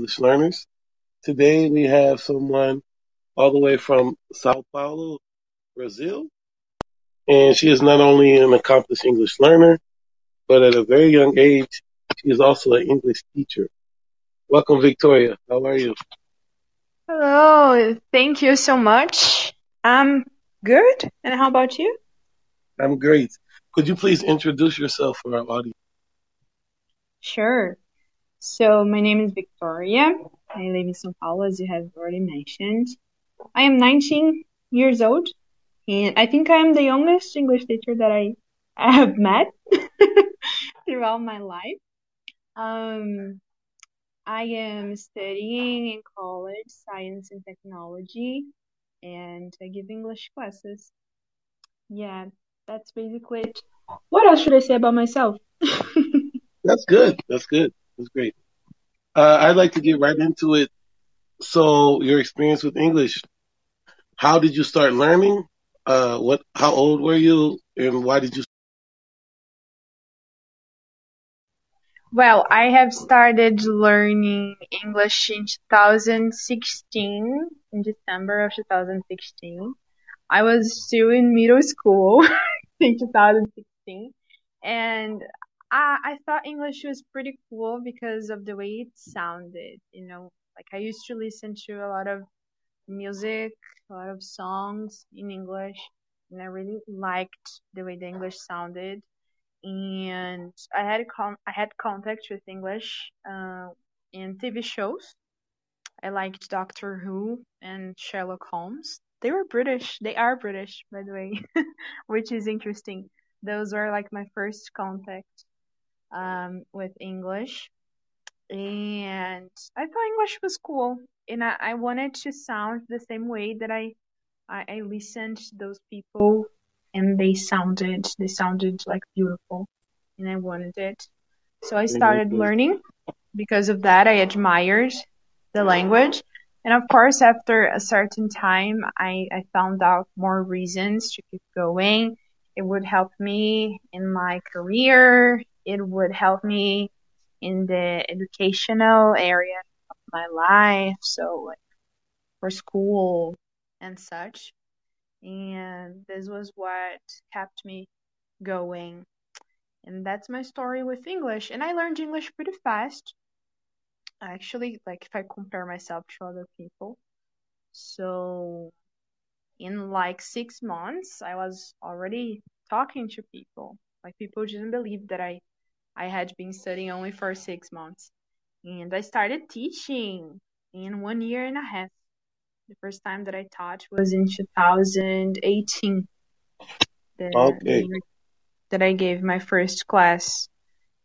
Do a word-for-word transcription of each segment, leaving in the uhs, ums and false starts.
English learners. Today we have someone all the way from Sao Paulo, Brazil, and she is not only an accomplished English learner, but at a very young age, she is also an English teacher. Welcome, Victoria. How are you? Hello. Thank you so much. I'm good. And how about you? I'm great. Could you please introduce yourself for our audience? Sure. So my name is Victoria. I live in Sao Paulo, as you have already mentioned. I am nineteen years old, and I think I am the youngest English teacher that I, I have met throughout my life. Um, I am studying in college, science and technology, and I give English classes. Yeah, that's basically it. What else should I say about myself? That's good. That's good. That's great. Uh, I'd like to get right into it. So, your experience with English. How did you start learning? Uh, what? How old were you, and why did you? Well, I have started learning English in two thousand sixteen, in December of two thousand sixteen. I was still in middle school in two thousand sixteen, and I, I thought English was pretty cool because of the way it sounded, you know. Like, I used to listen to a lot of music, a lot of songs in English, and I really liked the way the English sounded. And I had con- I had contact with English uh, in T V shows. I liked Doctor Who and Sherlock Holmes. They were British. They are British, by the way, which is interesting. Those were like my first contact um, with English. And I thought English was cool. And I, I wanted to sound the same way that I, I, I listened to those people. And they sounded, they sounded like beautiful, and I wanted it. So I started learning. Because of that, I admired the language. And of course, after a certain time, I, I found out more reasons to keep going. It would help me in my career. It would help me in the educational area of my life. So like for school and such. And this was what kept me going. And that's my story with English. And I learned English pretty fast, actually, like if I compare myself to other people. So in like six months, I was already talking to people. Like, people didn't believe that I, I had been studying only for six months. And I started teaching in one year and a half. The first time that I taught was in two thousand eighteen, the, okay. the that I gave my first class.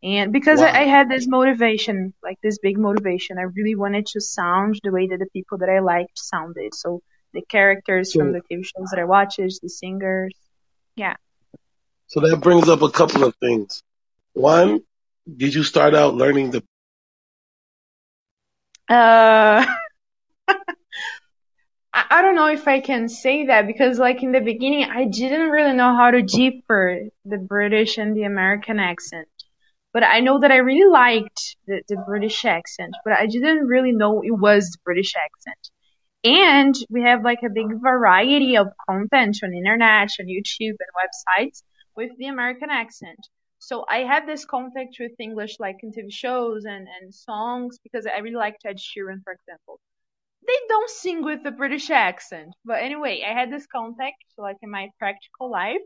And because wow. I, I had this motivation, like this big motivation, I really wanted to sound the way that the people that I liked sounded. So the characters so, from the T V shows that I watched, the singers, yeah. So that brings up a couple of things. One, did you start out learning the... Uh... I don't know if I can say that because, like, in the beginning, I didn't really know how to decipher the British and the American accent. But I know that I really liked the, the British accent, but I didn't really know it was the British accent. And we have, like, a big variety of content on internet, on YouTube, and websites with the American accent. So I had this contact with English, like, in T V shows and, and songs because I really liked Ed Sheeran, for example. They don't sing with a British accent. But anyway, I had this contact, like in my practical life,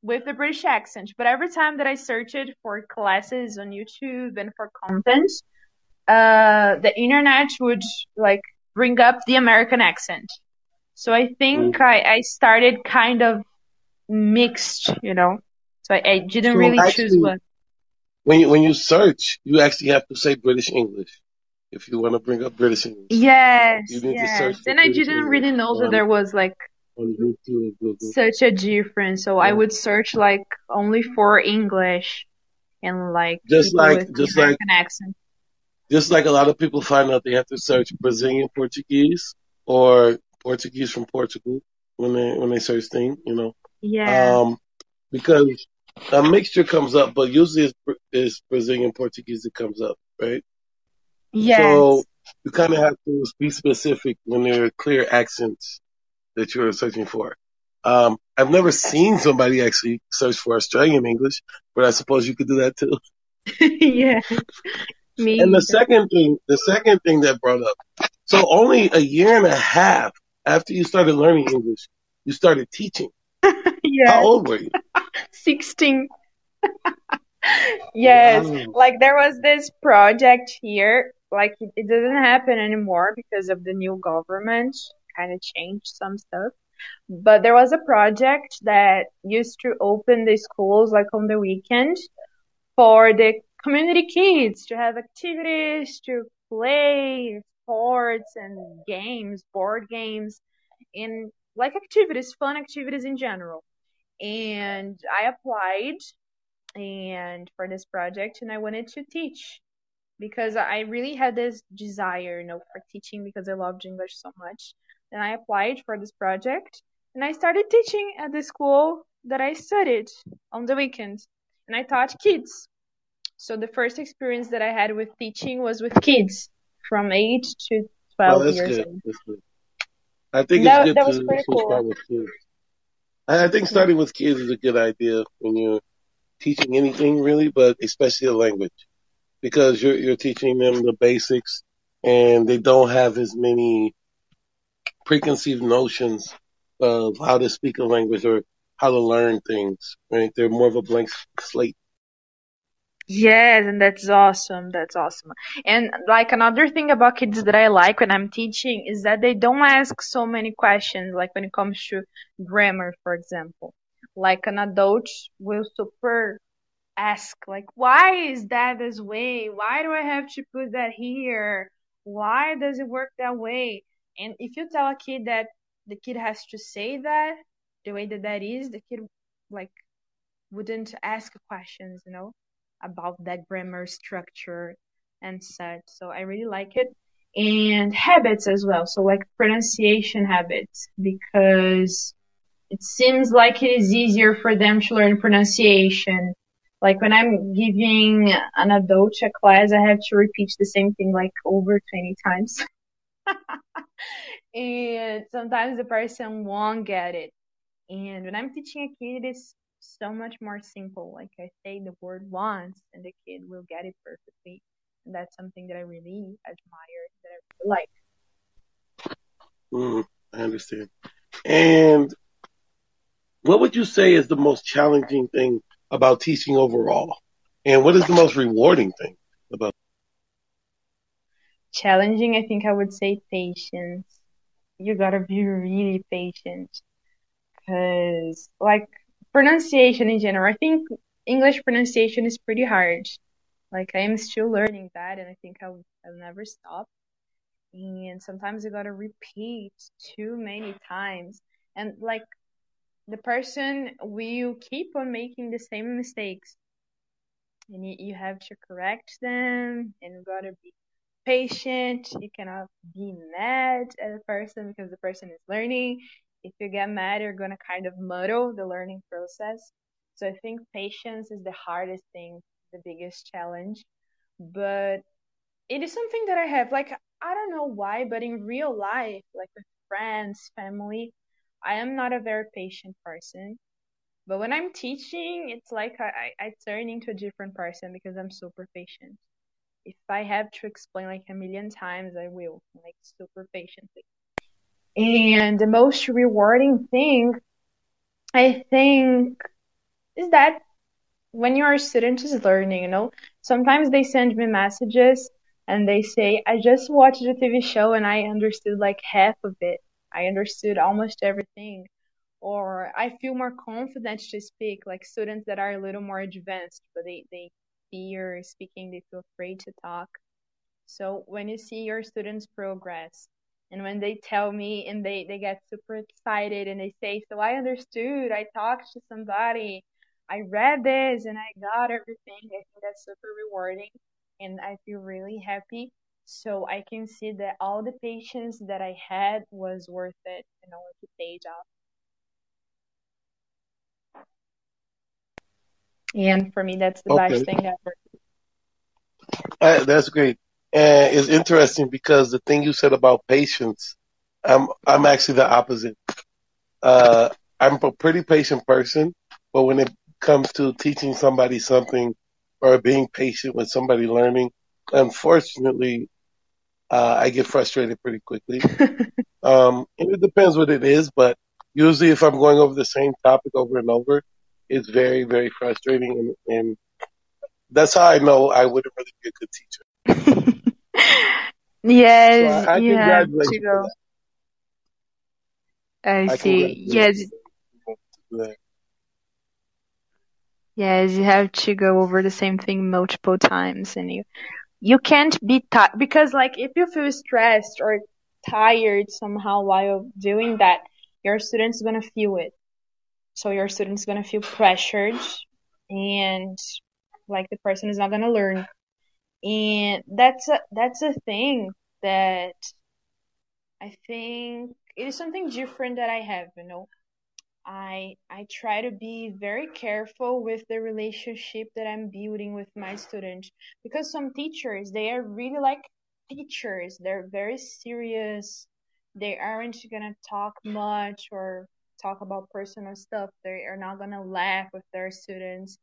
with the British accent. But every time that I searched for classes on YouTube and for content, uh, the internet would like bring up the American accent. So I think mm. I, I started kind of mixed, you know. So I, I didn't so really actually, choose one. When you, when you search, you actually have to say British English. If you want to bring up British English. Yes, you need yes. To search and I British didn't English really know on, that there was like such a difference. So yeah. I would search like only for English and like just like just like accent. Just like a lot of people find out they have to search Brazilian Portuguese or Portuguese from Portugal when they when they search things, you know. Yeah. Um, because a mixture comes up, but usually it's, it's Brazilian Portuguese that comes up, right? Yes. So you kind of have to be specific when there are clear accents that you're searching for. Um, I've never seen somebody actually search for Australian English, but I suppose you could do that too. Yeah. Me. And the second thing, the second thing that brought up, so only a year and a half after you started learning English, you started teaching. Yeah. How old were you? sixteen. Yes. Wow. Like there was this project here, like it, it doesn't happen anymore because of the new government kind of changed some stuff. But there was a project that used to open the schools like on the weekend for the community kids to have activities, to play sports and games, board games, and like activities, fun activities in general. And I applied and for this project, and I wanted to teach because I really had this desire, you know, for teaching because I loved English so much. Then I applied for this project, and I started teaching at the school that I studied on the weekends, and I taught kids. So the first experience that I had with teaching was with kids from eight to twelve oh, that's years good. old. That's good. I think that, it's good that was to, pretty to cool. start with kids. I think starting with kids is a good idea when you're teaching anything, really, but especially a language, because you're you're teaching them the basics, and they don't have as many preconceived notions of how to speak a language or how to learn things, right? They're more of a blank slate. Yes, and that's awesome. That's awesome. And like another thing about kids that I like when I'm teaching is that they don't ask so many questions, like when it comes to grammar, for example. Like an adult will super ask, like, why is that this way? Why do I have to put that here? Why does it work that way? And if you tell a kid that the kid has to say that the way that that is, the kid like wouldn't ask questions, you know, about that grammar structure and such. So I really like it. And habits as well. So like pronunciation habits, because it seems like it is easier for them to learn pronunciation. Like when I'm giving an adult a class, I have to repeat the same thing like over twenty times. And sometimes the person won't get it. And when I'm teaching a kid, it is so much more simple. Like I say the word once and the kid will get it perfectly. And that's something that I really admire, that I really like. Mm, I understand. And what would you say is the most challenging thing about teaching overall? And what is the most rewarding thing about challenging? I think I would say patience. You gotta be really patient, because like pronunciation in general, I think English pronunciation is pretty hard. Like I am still learning that, and I think I'll, I'll never stop. And sometimes you gotta repeat too many times, and like the person will keep on making the same mistakes, and you, you have to correct them, and you gotta be patient. You cannot be mad at a person because the person is learning. If you get mad, you're going to kind of muddle the learning process. So I think patience is the hardest thing, the biggest challenge. But it is something that I have, like, I don't know why, but in real life, like with friends, family, I am not a very patient person. But when I'm teaching, it's like I, I, I turn into a different person because I'm super patient. If I have to explain like a million times, I will, like super patiently. And the most rewarding thing, I think, is that when your student is learning, you know, sometimes they send me messages and they say, I just watched a T V show and I understood like half of it. I understood almost everything. Or I feel more confident to speak, like students that are a little more advanced, but they, they fear speaking, they feel afraid to talk. So when you see your students progress, and when they tell me and they, they get super excited and they say, so I understood, I talked to somebody, I read this and I got everything, I think that's super rewarding, and I feel really happy. So I can see that all the patience that I had was worth it, you know, to pay off. And for me, that's the okay. best thing ever. Uh, that's great. And it's interesting because the thing you said about patience, I'm I'm actually the opposite. Uh, I'm a pretty patient person, but when it comes to teaching somebody something or being patient with somebody learning, unfortunately, uh, I get frustrated pretty quickly. um, and it depends what it is, but usually if I'm going over the same topic over and over, it's very, very frustrating. And, and that's how I know I wouldn't really be a good teacher. Yes, so I, I you have to go. I, I see. Yes. Yes, you have to go over the same thing multiple times, and you you can't be tired, because like if you feel stressed or tired somehow while doing that, your student's gonna feel it. So your student's gonna feel pressured, and like the person is not gonna learn. And that's a, that's a thing that I think it is something different that I have, you know. I I try to be very careful with the relationship that I'm building with my students, because some teachers, they are really like teachers. They're very serious. They aren't gonna talk much or talk about personal stuff. They are not gonna laugh with their students.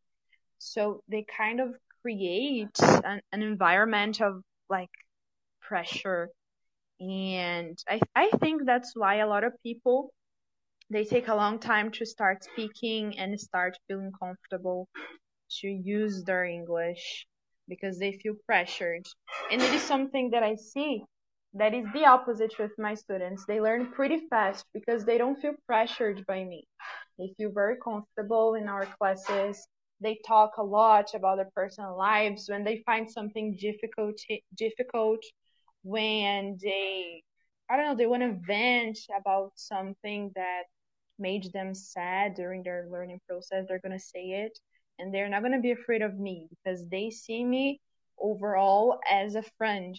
So they kind of create an, an environment of like pressure, and I I think that's why a lot of people, they take a long time to start speaking and start feeling comfortable to use their English, because they feel pressured. And it is something that I see that is the opposite with my students. They learn pretty fast because they don't feel pressured by me. They feel very comfortable in our classes. They talk a lot about their personal lives. When they find something difficult, difficult, when they, I don't know, they want to vent about something that made them sad during their learning process, they're going to say it. And they're not going to be afraid of me, because they see me overall as a friend,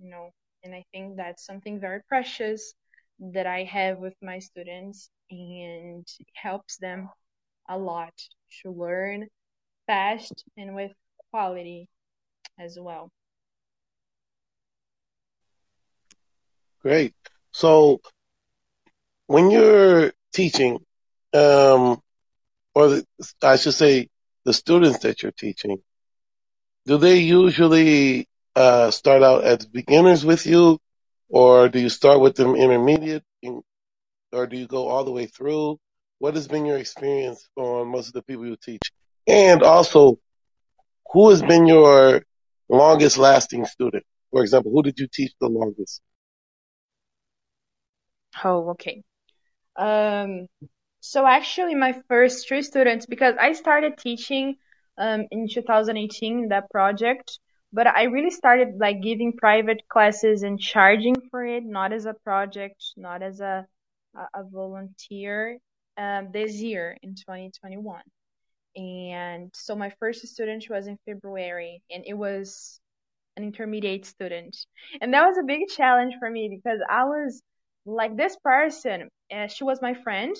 you know. And I think that's something very precious that I have with my students, and it helps them a lot to learn fast and with quality as well. Great. So when you're teaching, um, or the, I should say the students that you're teaching, do they usually uh, start out as beginners with you, or do you start with them intermediate, in, or do you go all the way through? What has been your experience on most of the people you teach? And also, who has been your longest lasting student? For example, who did you teach the longest? Oh, okay. Um, so actually my first three students, because I started teaching um, in two thousand eighteen, that project, but I really started like giving private classes and charging for it, not as a project, not as a, a, a volunteer. Um, this year in twenty twenty-one. And so my first student was in February, and it was an intermediate student. And that was a big challenge for me, because I was like this person, uh, she was my friend,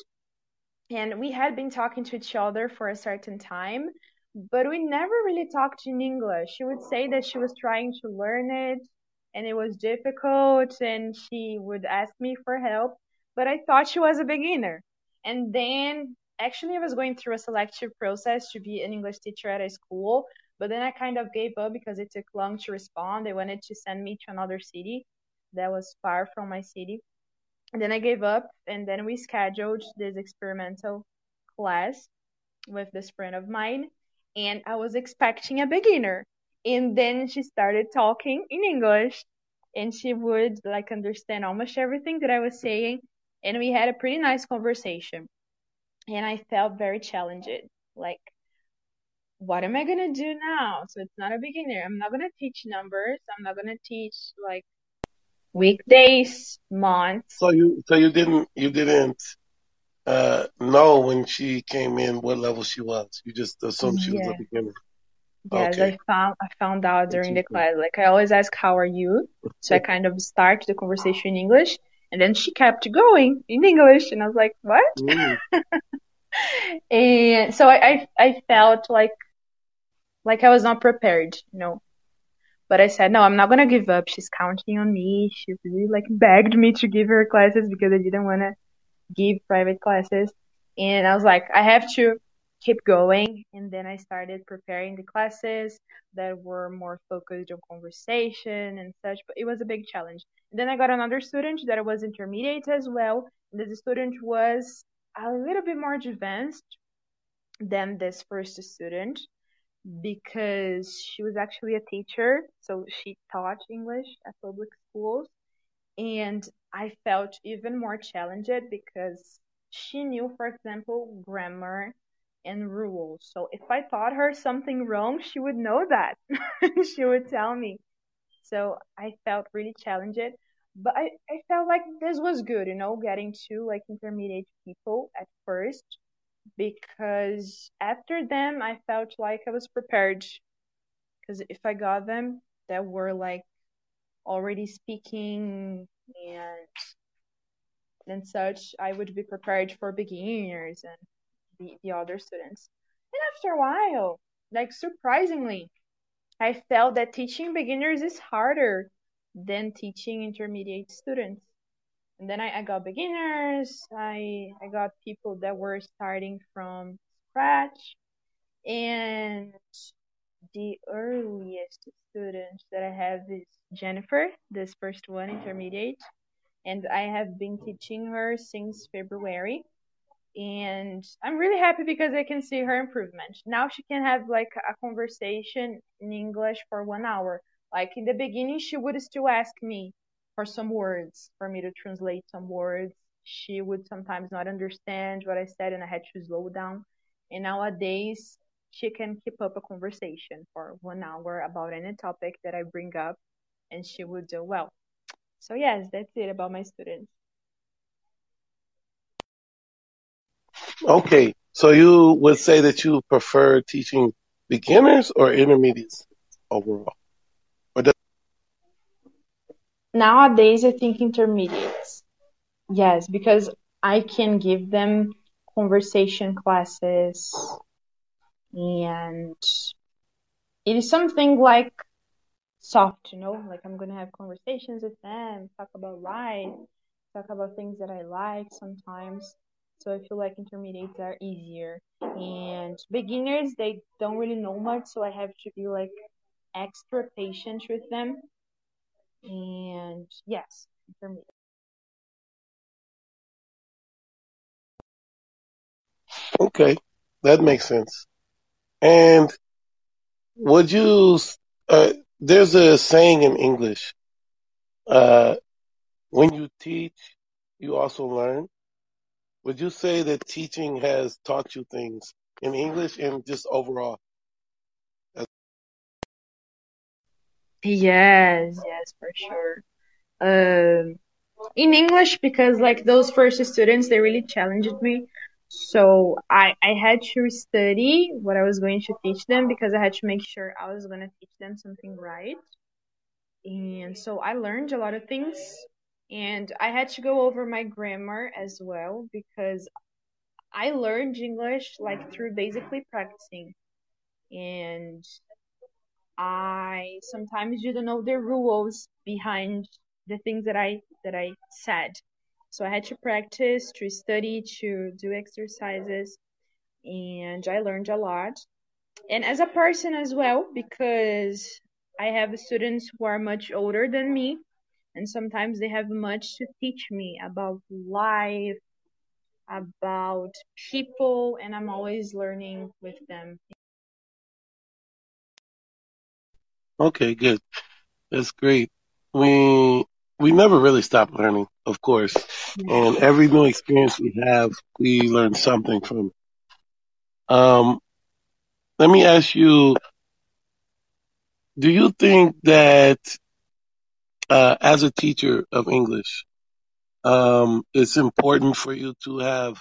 and we had been talking to each other for a certain time, but we never really talked in English. She would say that she was trying to learn it and it was difficult, and she would ask me for help, but I thought she was a beginner. And then actually I was going through a selective process to be an English teacher at a school, but then I kind of gave up because it took long to respond. They wanted to send me to another city that was far from my city. And then I gave up, and then we scheduled this experimental class with this friend of mine, and I was expecting a beginner. And then she started talking in English, and she would like understand almost everything that I was saying. And we had a pretty nice conversation, and I felt very challenged. Like, what am I going to do now? So it's not a beginner. I'm not going to teach numbers. I'm not going to teach like weekdays, months. So you, so you didn't, you didn't, uh, know when she came in what level she was. You just assumed she yeah. was a beginner. Yes, okay. I found, I found out during the class. Like I always ask, how are you? So I kind of start the conversation in English. And then she kept going in English, and I was like, what? Mm. And so I, I I felt like like I was not prepared, you know. But I said, no, I'm not going to give up. She's counting on me. She really like begged me to give her classes because I didn't want to give private classes. And I was like, I have to keep going. And then I started preparing the classes that were more focused on conversation and such. But it was a big challenge. And then I got another student that was intermediate as well. And the student was a little bit more advanced than this first student, because she was actually a teacher, so she taught English at public schools. And I felt even more challenged because she knew, for example, grammar and rules. So if I taught her something wrong, she would know that. She would tell me. So I felt really challenged. But I, I felt like this was good, you know, getting to like intermediate people at first, because after them I felt like I was prepared, because if I got them that were like already speaking and and such, I would be prepared for beginners and the, the other students. And after a while, like surprisingly, I felt that teaching beginners is harder than teaching intermediate students. And then I, I got beginners, I, I got people that were starting from scratch, and the earliest student that I have is Jennifer, this first one, intermediate, and I have been teaching her since February, and I'm really happy because I can see her improvement. Now she can have like a conversation in English for one hour. Like in the beginning, she would still ask me for some words, for me to translate some words. She would sometimes not understand what I said and I had to slow down. And nowadays, she can keep up a conversation for one hour about any topic that I bring up, and she would do well. So yes, that's it about my students. Okay, so you would say that you prefer teaching beginners or intermediates overall? Or does Nowadays, I think intermediates. Yes, because I can give them conversation classes. And it is something like soft, you know? Like I'm going to have conversations with them, talk about life, talk about things that I like sometimes. So I feel like intermediates are easier. And beginners, they don't really know much, so I have to be like extra patient with them. And yes, for me. Okay, that makes sense. And would you, uh, there's a saying in English, uh, when you teach, you also learn. Would you say that teaching has taught you things in English and just overall? Yes, yes, for sure. Um, in English, because like those first students, they really challenged me. So I, I had to study what I was going to teach them, because I had to make sure I was going to teach them something right. And so I learned a lot of things. And I had to go over my grammar as well, because I learned English like through basically practicing. And I sometimes didn't know the rules behind the things that I that I said. So I had to practice, to study, to do exercises, and I learned a lot. And as a person as well, because I have students who are much older than me, and sometimes they have much to teach me about life, about people, and I'm always learning with them. Okay, good. That's great. We we never really stop learning, of course. And every new experience we have, we learn something from it. Um, let me ask you, do you think that uh, as a teacher of English, um, it's important for you to have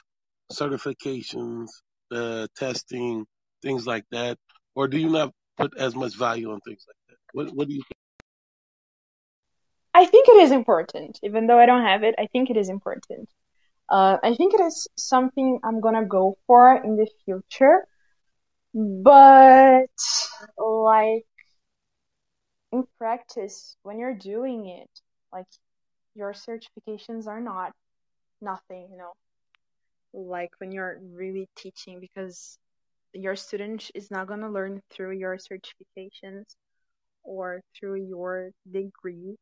certifications, uh, testing, things like that? Or do you not put as much value on things like that? What, what do you think? I think it is important. Even though I don't have it, I think it is important. Uh, I think it is something I'm going to go for in the future. But, like, in practice, when you're doing it, like, your certifications are not nothing, you know, like when you're really teaching, because your student is not going to learn through your certifications or through your degree.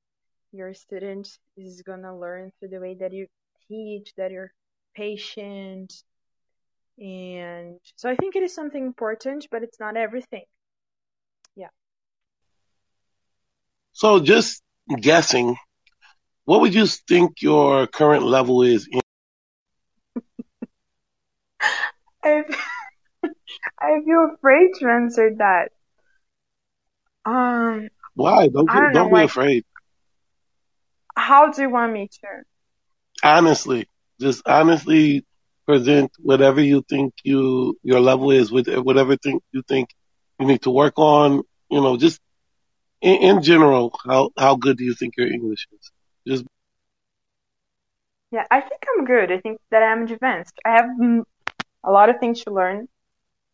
Your student is going to learn through the way that you teach, that you're patient. And so I think it is something important, but it's not everything. Yeah. So just guessing, what would you think your current level is in? I, I feel afraid to answer that. Um, Why? Don't, you, don't, don't know, be like, afraid. How do you want me to? Honestly. Just honestly present whatever you think you your level is, with whatever thing you think you need to work on. You know, just in, in general, how, how good do you think your English is? Just Yeah, I think I'm good. I think that I'm advanced. I have a lot of things to learn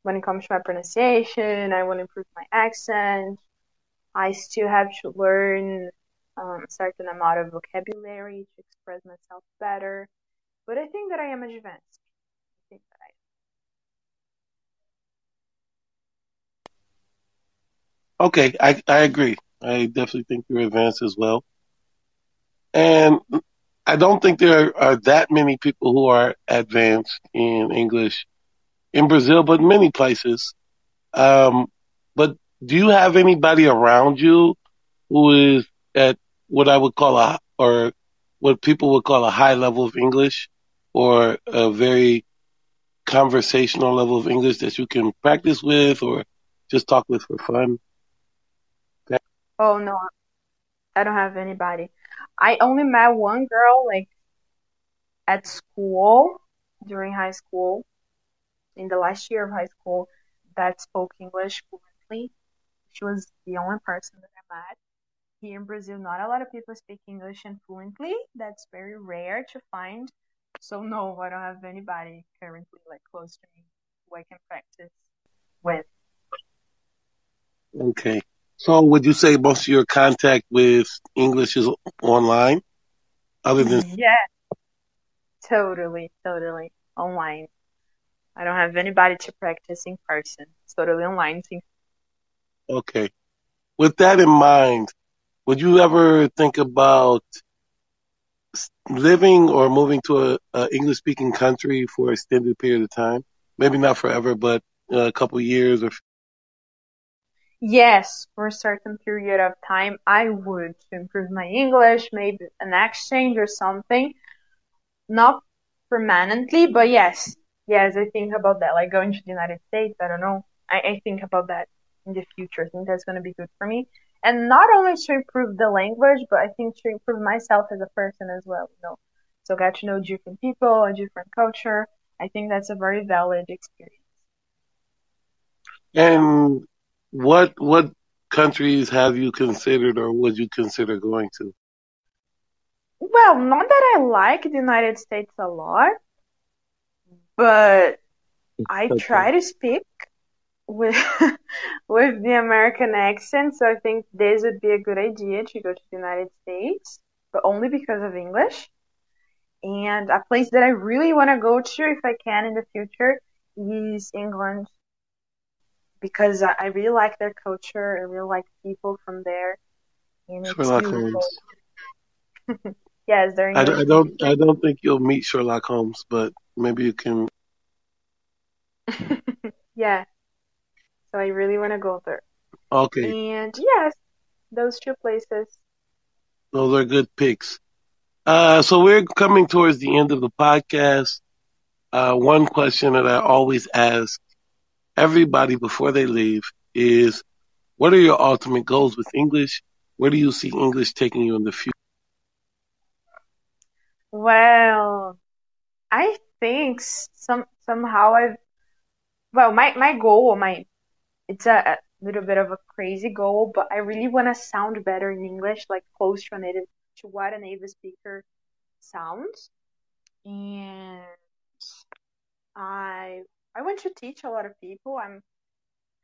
when it comes to my pronunciation. I want to improve my accent. I still have to learn um, a certain amount of vocabulary to express myself better. But I think that I am advanced. I think that I am. Okay, I, I agree. I definitely think you're advanced as well. And I don't think there are that many people who are advanced in English in Brazil, but many places. Um, but do you have anybody around you who is at what I would call a, or what people would call a high level of English, or a very conversational level of English that you can practice with or just talk with for fun? Okay. Oh, no, I don't have anybody. I only met one girl, like, at school, during high school, in the last year of high school, that spoke English fluently. She was the only person that I met. Here in Brazil, not a lot of people speak English and fluently. That's very rare to find. So, no, I don't have anybody currently, like, close to me who I can practice with. Okay. So would you say most of your contact with English is online? Other than Yeah. Totally, totally. Online. I don't have anybody to practice in person. It's totally online thing. Okay. With that in mind, would you ever think about living or moving to an English speaking country for an extended period of time? Maybe not forever, but a couple years or Yes, for a certain period of time, I would, to improve my English, maybe an exchange or something. Not permanently, but yes. Yes, I think about that, like going to the United States, I don't know. I, I think about that in the future. I think that's going to be good for me. And not only to improve the language, but I think to improve myself as a person as well. You know? So get to know different people, a different culture. I think that's a very valid experience. And What what countries have you considered or would you consider going to? Well, not that I like the United States a lot, but I okay. try to speak with with the American accent, so I think this would be a good idea to go to the United States, but only because of English. And a place that I really want to go to, if I can in the future, is England. Because I really like their culture, I really like people from there. And Sherlock Holmes. yes, they're. I, I don't. I don't think you'll meet Sherlock Holmes, but maybe you can. yeah. So I really want to go there. Okay. And yes, those two places. Those are good picks. Uh, so we're coming towards the end of the podcast. Uh, one question that I always ask everybody before they leave is, what are your ultimate goals with English? Where do you see English taking you in the future? Well, I think some somehow I've, well, my, my goal, my it's a, a little bit of a crazy goal, but I really want to sound better in English, like close to, a native, to what a native speaker sounds. And I... I want to teach a lot of people. I'm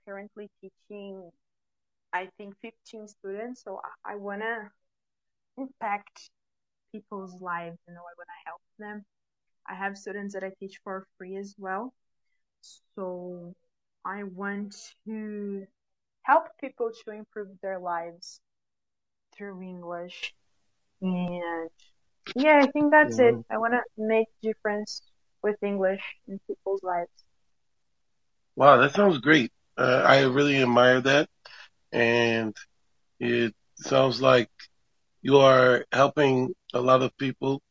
currently teaching I think, fifteen students. So I, I want to impact people's lives. You know, I want to help them. I have students that I teach for free as well. So I want to help people to improve their lives through English. And yeah, I think that's yeah. it. I want to make difference with English in people's lives. Wow, that sounds great. Uh, I really admire that. And it sounds like you are helping a lot of people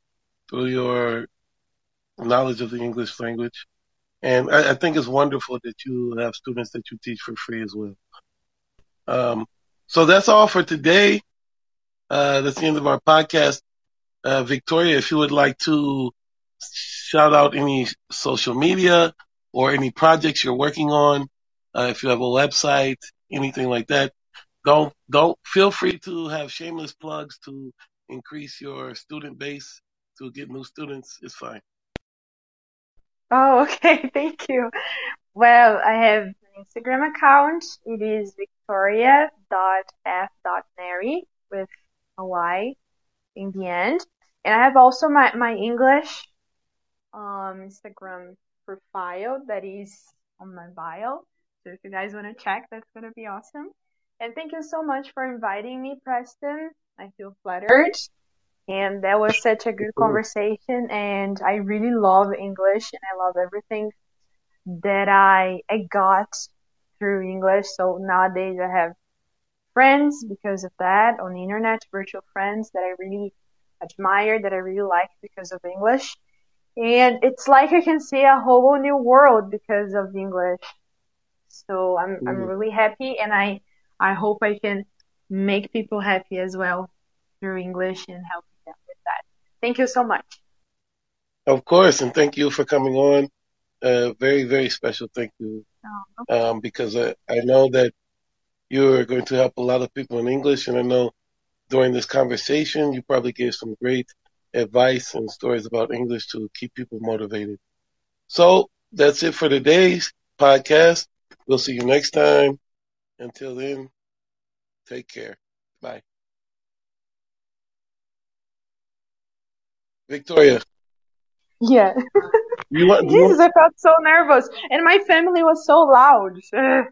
through your knowledge of the English language. And I, I think it's wonderful that you have students that you teach for free as well. Um, so that's all for today. Uh, that's the end of our podcast. Uh, Victoria, if you would like to shout out any social media or any projects you're working on, uh, if you have a website, anything like that, don't, don't feel free to have shameless plugs to increase your student base, to get new students. It's fine. Oh, okay. Thank you. Well, I have an Instagram account. It is victoria dot f dot neri with a Y in the end. And I have also my, my English um, Instagram profile that is on my bio. So if you guys want to check, that's going to be awesome. And thank you so much for inviting me, Preston. I feel flattered. And that was such a good conversation, and I really love English, and I love everything that I, I got through English. So nowadays I have friends because of that on the internet, virtual friends that I really admire, that I really like because of English. And it's like I can see a whole new world because of English. So I'm mm-hmm. I'm really happy, and I, I hope I can make people happy as well through English and help. Thank you so much. Of course, and thank you for coming on. Uh, very, very special thank you. Oh, okay. um, because I, I know that you're going to help a lot of people in English, and I know during this conversation you probably gave some great advice and stories about English to keep people motivated. So that's it for today's podcast. We'll see you next time. Until then, take care. Bye. Victoria. Yeah. You want, you Jesus, want... I felt so nervous. And my family was so loud.